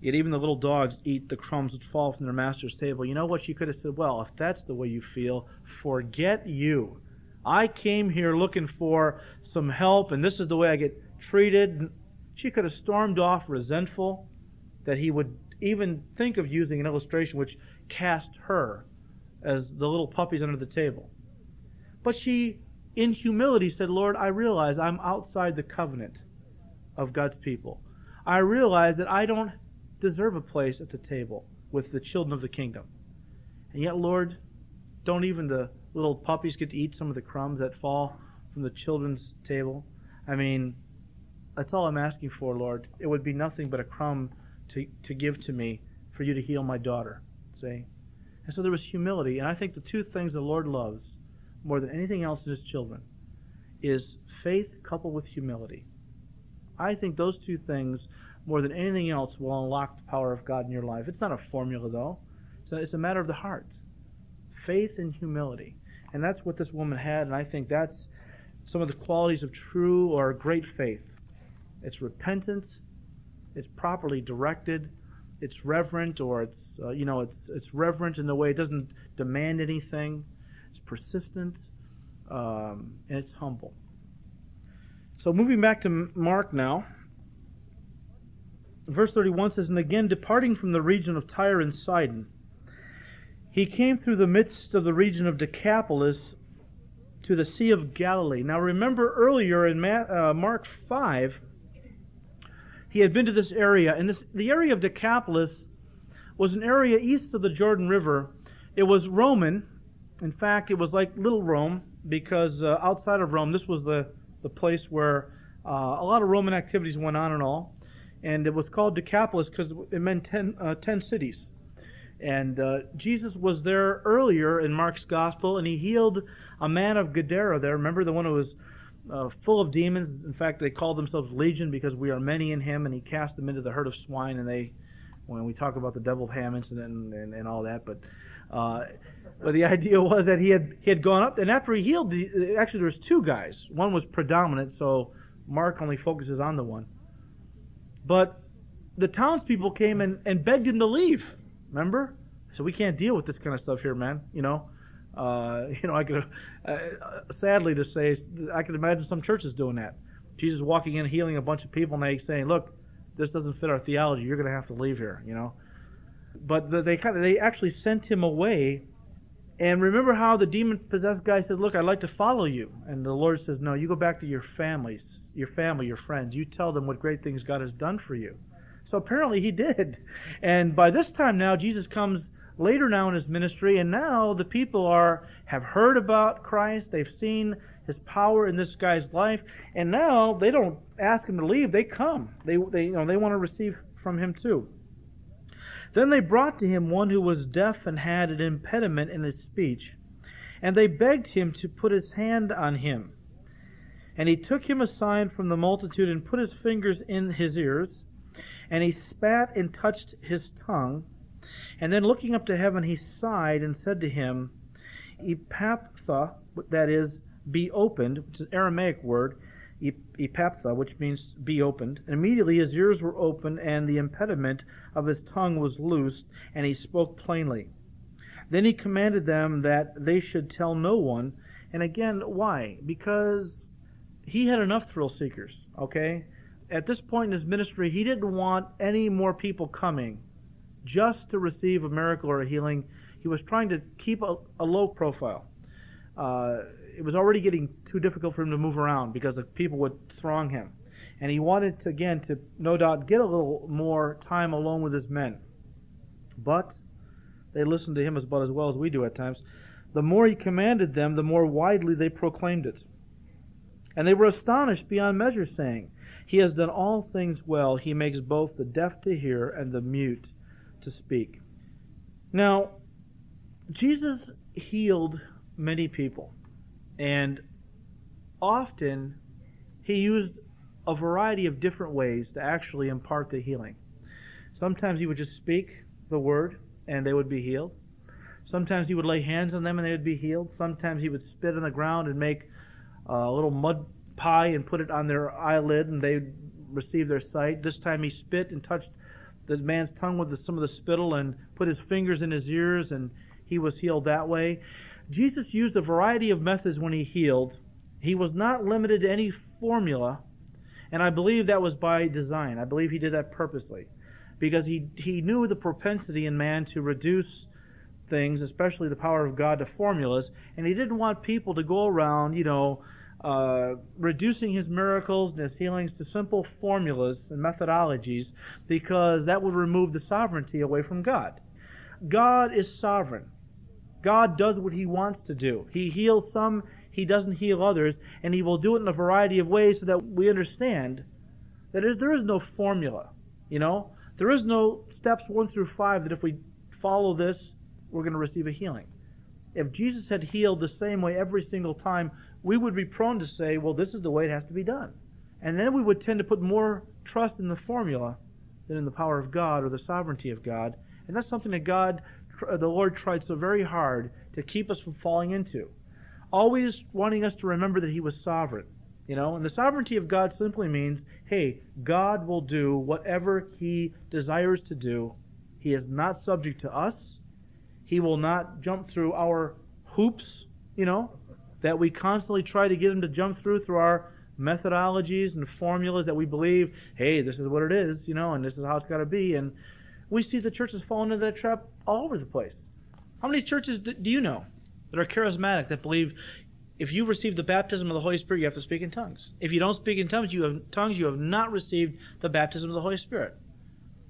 Yet even the little dogs eat the crumbs which fall from their master's table. You know what? She could have said, well, if that's the way you feel, forget you. I came here looking for some help, and this is the way I get treated. She could have stormed off, resentful that he would even think of using an illustration which cast her as the little puppies under the table. But she, in humility, said, Lord, I realize I'm outside the covenant of God's people. I realize that I don't deserve a place at the table with the children of the kingdom. And yet, Lord, don't even the little puppies get to eat some of the crumbs that fall from the children's table? That's all I'm asking for, Lord. It would be nothing but a crumb to give to me for you to heal my daughter, see? And so there was humility. And I think the two things the Lord loves more than anything else in His children is faith coupled with humility. I think those two things, more than anything else, will unlock the power of God in your life. It's not a formula, though. It's a matter of the heart. Faith and humility. And that's what this woman had, and I think that's some of the qualities of true or great faith. It's repentant, it's properly directed, it's reverent, or it's reverent in the way it doesn't demand anything. It's persistent, and it's humble. So moving back to Mark now, verse 31 says, and again, departing from the region of Tyre and Sidon, he came through the midst of the region of Decapolis to the Sea of Galilee. Now remember earlier in Mark 5, he had been to this area, and the area of Decapolis was an area east of the Jordan River. It was Roman. In fact, it was like Little Rome, because outside of Rome, this was the place where a lot of Roman activities went on and all. And it was called Decapolis because it meant 10 cities. And Jesus was there earlier in Mark's Gospel, and he healed a man of Gadara there. Remember the one who was full of demons? In fact, they called themselves Legion because we are many in him, and he cast them into the herd of swine. And when we talk about the Devil of Ham incident and all that, but the idea was that he had gone up, and after he healed, actually there was two guys. One was predominant, so Mark only focuses on the one. But the townspeople came and begged him to leave, remember? So we can't deal with this kind of stuff here, man. I could, sadly to say, I could imagine some churches doing that. Jesus walking in, healing a bunch of people, and they saying, "Look, this doesn't fit our theology. You're going to have to leave here." But they actually sent him away. And remember how the demon-possessed guy said, "Look, I'd like to follow you." And the Lord says, "No, you go back to your family, your friends. You tell them what great things God has done for you." So apparently he did. And by this time now, Jesus comes later now in his ministry, and now the people have heard about Christ. They've seen his power in this guy's life, and now they don't ask him to leave. They come. They want to receive from him too. Then they brought to him one who was deaf and had an impediment in his speech, and they begged him to put his hand on him. And he took him aside from the multitude and put his fingers in his ears, and he spat and touched his tongue. And then looking up to heaven, he sighed and said to him, "Epaphtha," that is, "be opened," which is an Aramaic word, Epaphtha, which means "be opened." And immediately his ears were opened, and the impediment of his tongue was loosed, and he spoke plainly. Then he commanded them that they should tell no one. And again, why? Because he had enough thrill seekers, okay? At this point in his ministry, he didn't want any more people coming just to receive a miracle or a healing. He was trying to keep a low profile. It was already getting too difficult for him to move around because the people would throng him. And he wanted, to no doubt get a little more time alone with his men. But they listened to him about as well as we do at times. The more he commanded them, the more widely they proclaimed it. And they were astonished beyond measure, saying, "He has done all things well. He makes both the deaf to hear and the mute to speak." Now, Jesus healed many people, and often he used a variety of different ways to actually impart the healing. Sometimes he would just speak the word and they would be healed. Sometimes he would lay hands on them and they would be healed. Sometimes he would spit on the ground and make a little mud pie and put it on their eyelid and they'd receive their sight. This time he spit and touched the man's tongue with some of the spittle and put his fingers in his ears, and he was healed that way. Jesus used a variety of methods when he healed. He was not limited to any formula, and I believe that was by design. I believe he did that purposely because he knew the propensity in man to reduce things, especially the power of God, to formulas, and he didn't want people to go around, reducing his miracles and his healings to simple formulas and methodologies, because that would remove the sovereignty away from God. God is sovereign. God does what he wants to do. He heals some, he doesn't heal others, and he will do it in a variety of ways so that we understand that there is no formula. There is no steps 1 through 5 that if we follow this, we're going to receive a healing. If Jesus had healed the same way every single time, we would be prone to say, well, this is the way it has to be done. And then we would tend to put more trust in the formula than in the power of God or the sovereignty of God. And that's something that the Lord tried so very hard to keep us from falling into. Always wanting us to remember that he was sovereign. And the sovereignty of God simply means, hey, God will do whatever he desires to do. He is not subject to us. He will not jump through our hoops, that we constantly try to get him to jump through our methodologies and formulas that we believe, hey, this is what it is, and this is how it's got to be. And we see the churches falling into that trap all over the place. How many churches do you know that are charismatic, that believe if you receive the baptism of the Holy Spirit, you have to speak in tongues? If you don't speak in tongues, you have not received the baptism of the Holy Spirit.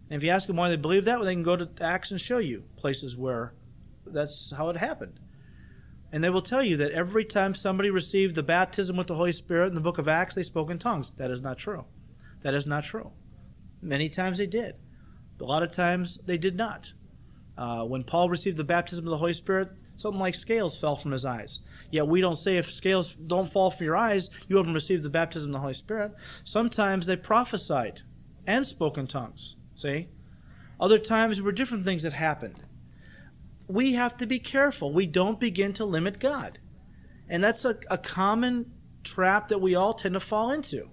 And if you ask them why they believe that, well, they can go to Acts and show you places where that's how it happened. And they will tell you that every time somebody received the baptism with the Holy Spirit in the book of Acts, they spoke in tongues. That is not true. That is not true. Many times they did. A lot of times they did not. When Paul received the baptism of the Holy Spirit, something like scales fell from his eyes. Yet we don't say if scales don't fall from your eyes, you haven't received the baptism of the Holy Spirit. Sometimes they prophesied and spoke in tongues. See? Other times there were different things that happened. We have to be careful. We don't begin to limit God. And that's a common trap that we all tend to fall into.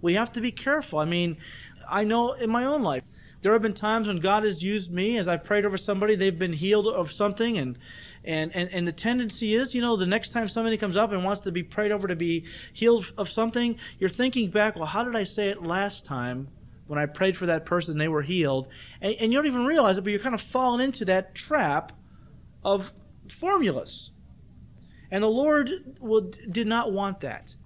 We have to be careful. I know in my own life, There have been times when God has used me as I prayed over somebody, they've been healed of something, and the tendency is, the next time somebody comes up and wants to be prayed over to be healed of something, you're thinking back, well, how did I say it last time when I prayed for that person, they were healed? And you don't even realize it, but you're kind of falling into that trap of formulas. And the Lord did not want that.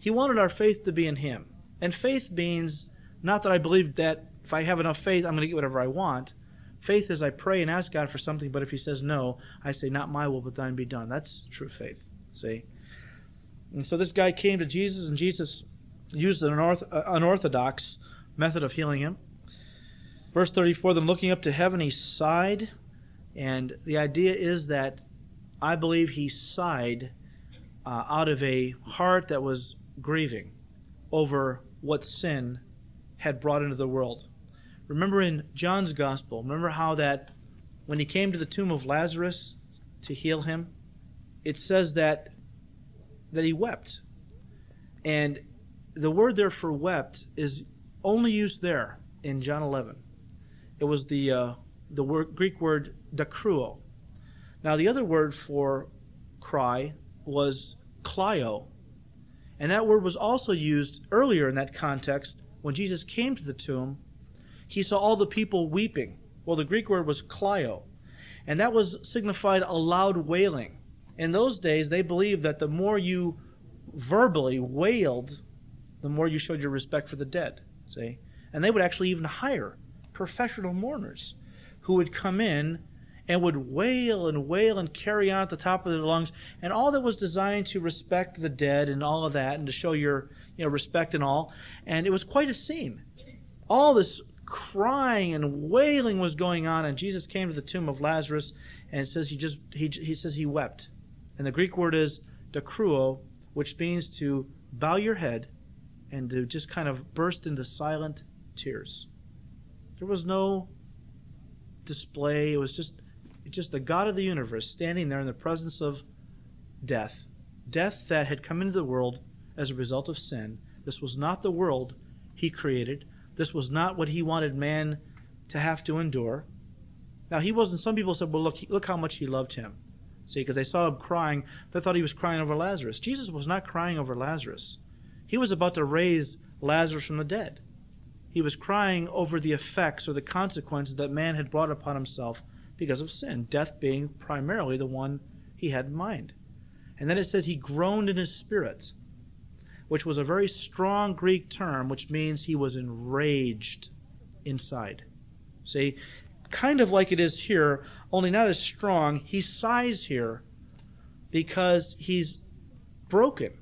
He wanted our faith to be in Him. And faith means not that I believe that if I have enough faith, I'm going to get whatever I want. Faith is I pray and ask God for something, but if He says no, I say, not my will, but thine be done. That's true faith, see? And so this guy came to Jesus, and Jesus used an unorthodox method of healing him. Verse 34, then looking up to heaven, he sighed. And the idea is that I believe he sighed out of a heart that was grieving over what sin had brought into the world. Remember in John's Gospel, remember how that when he came to the tomb of Lazarus to heal him, it says that he wept. And the word there for wept is only used there in John 11. It was the word, Greek word dakruo. Now the other word for cry was kleio. And that word was also used earlier in that context when Jesus came to the tomb. He saw all the people weeping. Well, the Greek word was kleio. And that was signified a loud wailing. In those days, they believed that the more you verbally wailed, the more you showed your respect for the dead. See? And they would actually even hire professional mourners who would come in and would wail and carry on at the top of their lungs. And all that was designed to respect the dead and all of that and to show your respect and all. And it was quite a scene. All this crying and wailing was going on, and Jesus came to the tomb of Lazarus, and it says he wept. And the Greek word is dakruo, which means to bow your head and to just kind of burst into silent tears. There was no display. It was just the God of the universe standing there in the presence of death that had come into the world as a result of sin. This was not the world He created. This was not what He wanted man to have to endure. Now, He wasn't, some people said, well, look how much He loved him. See, because they saw Him crying. They thought He was crying over Lazarus. Jesus was not crying over Lazarus. He was about to raise Lazarus from the dead. He was crying over the effects or the consequences that man had brought upon himself because of sin, death being primarily the one He had in mind. And then it says He groaned in His spirit, which was a very strong Greek term, which means He was enraged inside. See, kind of like it is here, only not as strong. He sighs here because he's broken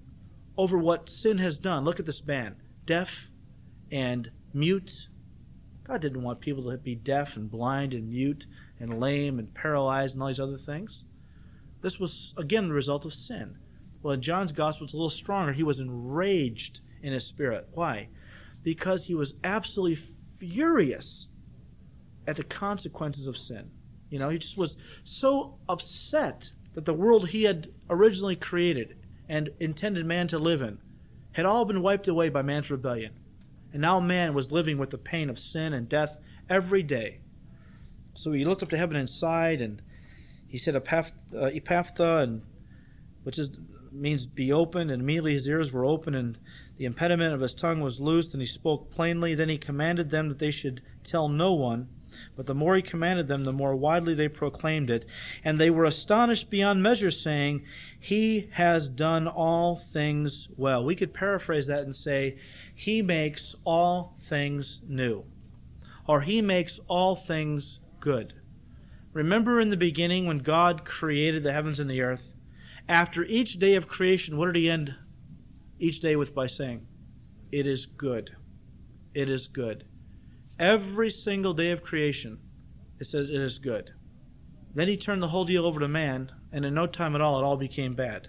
over what sin has done. Look at this man, deaf and mute. God didn't want people to be deaf and blind and mute and lame and paralyzed and all these other things. This was, again, the result of sin. Well, in John's Gospel, it's a little stronger. He was enraged in his spirit. Why? Because he was absolutely furious at the consequences of sin. He just was so upset that the world He had originally created and intended man to live in had all been wiped away by man's rebellion. And now man was living with the pain of sin and death every day. So he looked up to heaven and sighed, and he said, Epaphtha, which is means be open, and immediately his ears were open, and the impediment of his tongue was loosed, and he spoke plainly. Then he commanded them that they should tell no one, but the more he commanded them, the more widely they proclaimed it. And they were astonished beyond measure, saying, He has done all things well. We could paraphrase that and say, He makes all things new, or He makes all things good. Remember in the beginning when God created the heavens and the earth, after each day of creation, what did He end each day with by saying? It is good. It is good. Every single day of creation, it says it is good. Then He turned the whole deal over to man, and in no time at all, it all became bad.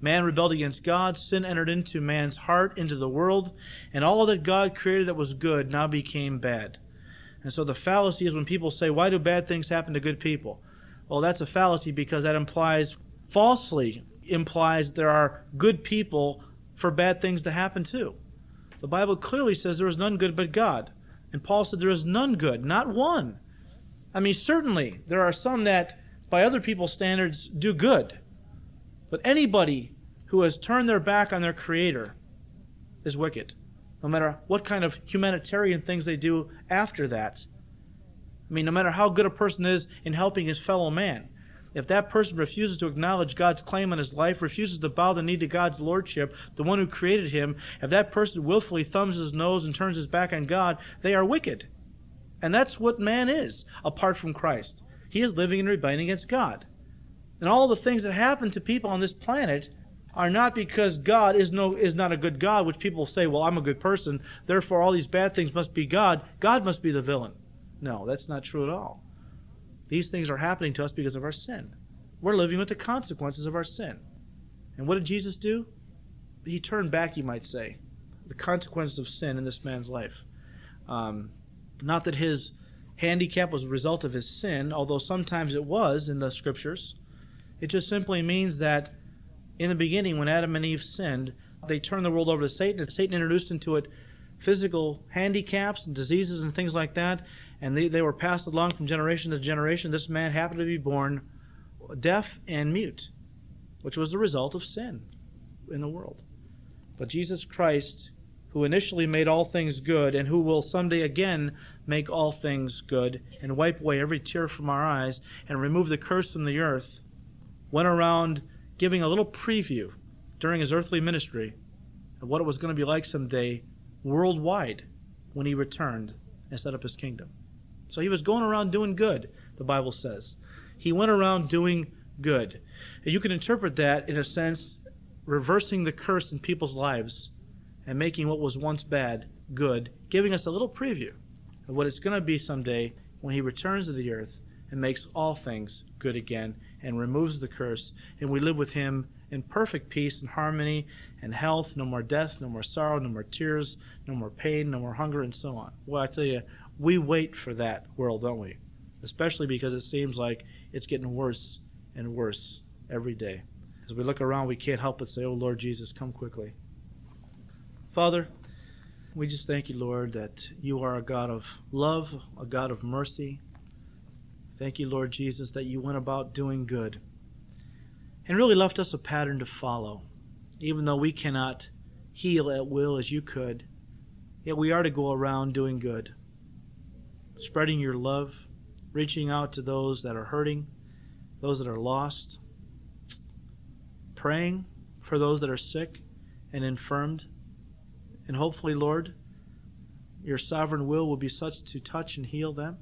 Man rebelled against God. Sin entered into man's heart, into the world, and all that God created that was good now became bad. And so the fallacy is when people say, why do bad things happen to good people? Well, that's a fallacy because that implies... falsely implies there are good people for bad things to happen to. The Bible clearly says there is none good but God. And Paul said there is none good, not one. I mean, certainly there are some that, by other people's standards, do good. But anybody who has turned their back on their Creator is wicked, no matter what kind of humanitarian things they do after that. I mean, no matter how good a person is in helping his fellow man, if that person refuses to acknowledge God's claim on his life, refuses to bow the knee to God's lordship, the one who created him, if that person willfully thumbs his nose and turns his back on God, they are wicked. And that's what man is, apart from Christ. He is living and rebelling against God. And all the things that happen to people on this planet are not because God is not a good God, which people say, well, I'm a good person, therefore all these bad things must be God. God must be the villain. No, that's not true at all. These things are happening to us because of our sin. We're living with the consequences of our sin. And what did Jesus do? He turned back, you might say, the consequences of sin in this man's life. Not that his handicap was a result of his sin, although sometimes it was in the Scriptures. It just simply means that in the beginning, when Adam and Eve sinned, they turned the world over to Satan, and Satan introduced into it physical handicaps and diseases and things like that, and they were passed along from generation to generation. This man happened to be born deaf and mute, which was the result of sin in the world. But Jesus Christ, who initially made all things good and who will someday again make all things good and wipe away every tear from our eyes and remove the curse from the earth, went around giving a little preview during his earthly ministry of what it was going to be like someday worldwide when he returned and set up his kingdom. So he was going around doing good, the Bible says. He went around doing good. And you can interpret that, in a sense, reversing the curse in people's lives and making what was once bad good, giving us a little preview of what it's going to be someday when he returns to the earth and makes all things good again and removes the curse, and we live with him in perfect peace and harmony and health, no more death, no more sorrow, no more tears, no more pain, no more hunger, and so on. Well, I tell you, we wait for that world, don't we? Especially because it seems like it's getting worse and worse every day. As we look around, we can't help but say, oh, Lord Jesus, come quickly. Father, we just thank you, Lord, that you are a God of love, a God of mercy. Thank you, Lord Jesus, that you went about doing good and really left us a pattern to follow. Even though we cannot heal at will as you could, yet we are to go around doing good, spreading your love, reaching out to those that are hurting, those that are lost, praying for those that are sick and infirmed. And hopefully, Lord, your sovereign will be such to touch and heal them.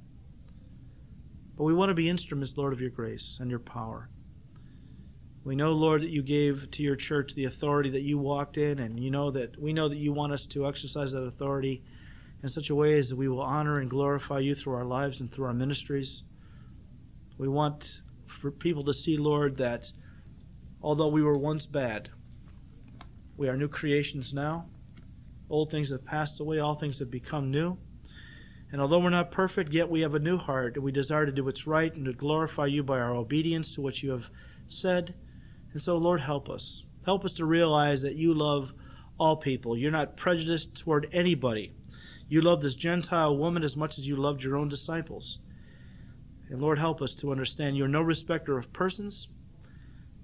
But we want to be instruments, Lord, of your grace and your power. We know, Lord, that you gave to your church the authority that you walked in, and you know that we know that you want us to exercise that authority in such a way as that we will honor and glorify you through our lives and through our ministries. We want for people to see, Lord, that although we were once bad, we are new creations now. Old things have passed away, all things have become new. And although we're not perfect, yet we have a new heart, and we desire to do what's right and to glorify you by our obedience to what you have said. And so, Lord, help us. Help us to realize that you love all people. You're not prejudiced toward anybody. You love this Gentile woman as much as you loved your own disciples. And, Lord, help us to understand you're no respecter of persons,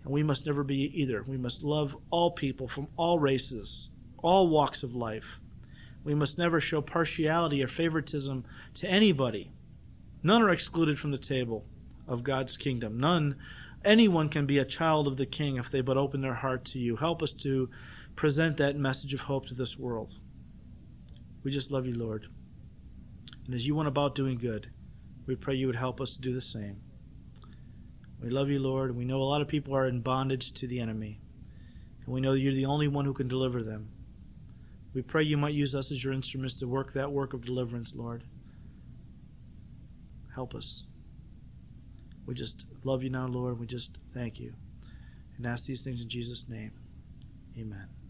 and we must never be either. We must love all people from all races, all walks of life. We must never show partiality or favoritism to anybody. None are excluded from the table of God's kingdom. Anyone can be a child of the King if they but open their heart to you. Help us to present that message of hope to this world. We just love you, Lord. And as you went about doing good, we pray you would help us to do the same. We love you, Lord. We know a lot of people are in bondage to the enemy, and we know you're the only one who can deliver them. We pray you might use us as your instruments to work that work of deliverance, Lord. Help us. We just love you now, Lord. We just thank you. And ask these things in Jesus' name. Amen.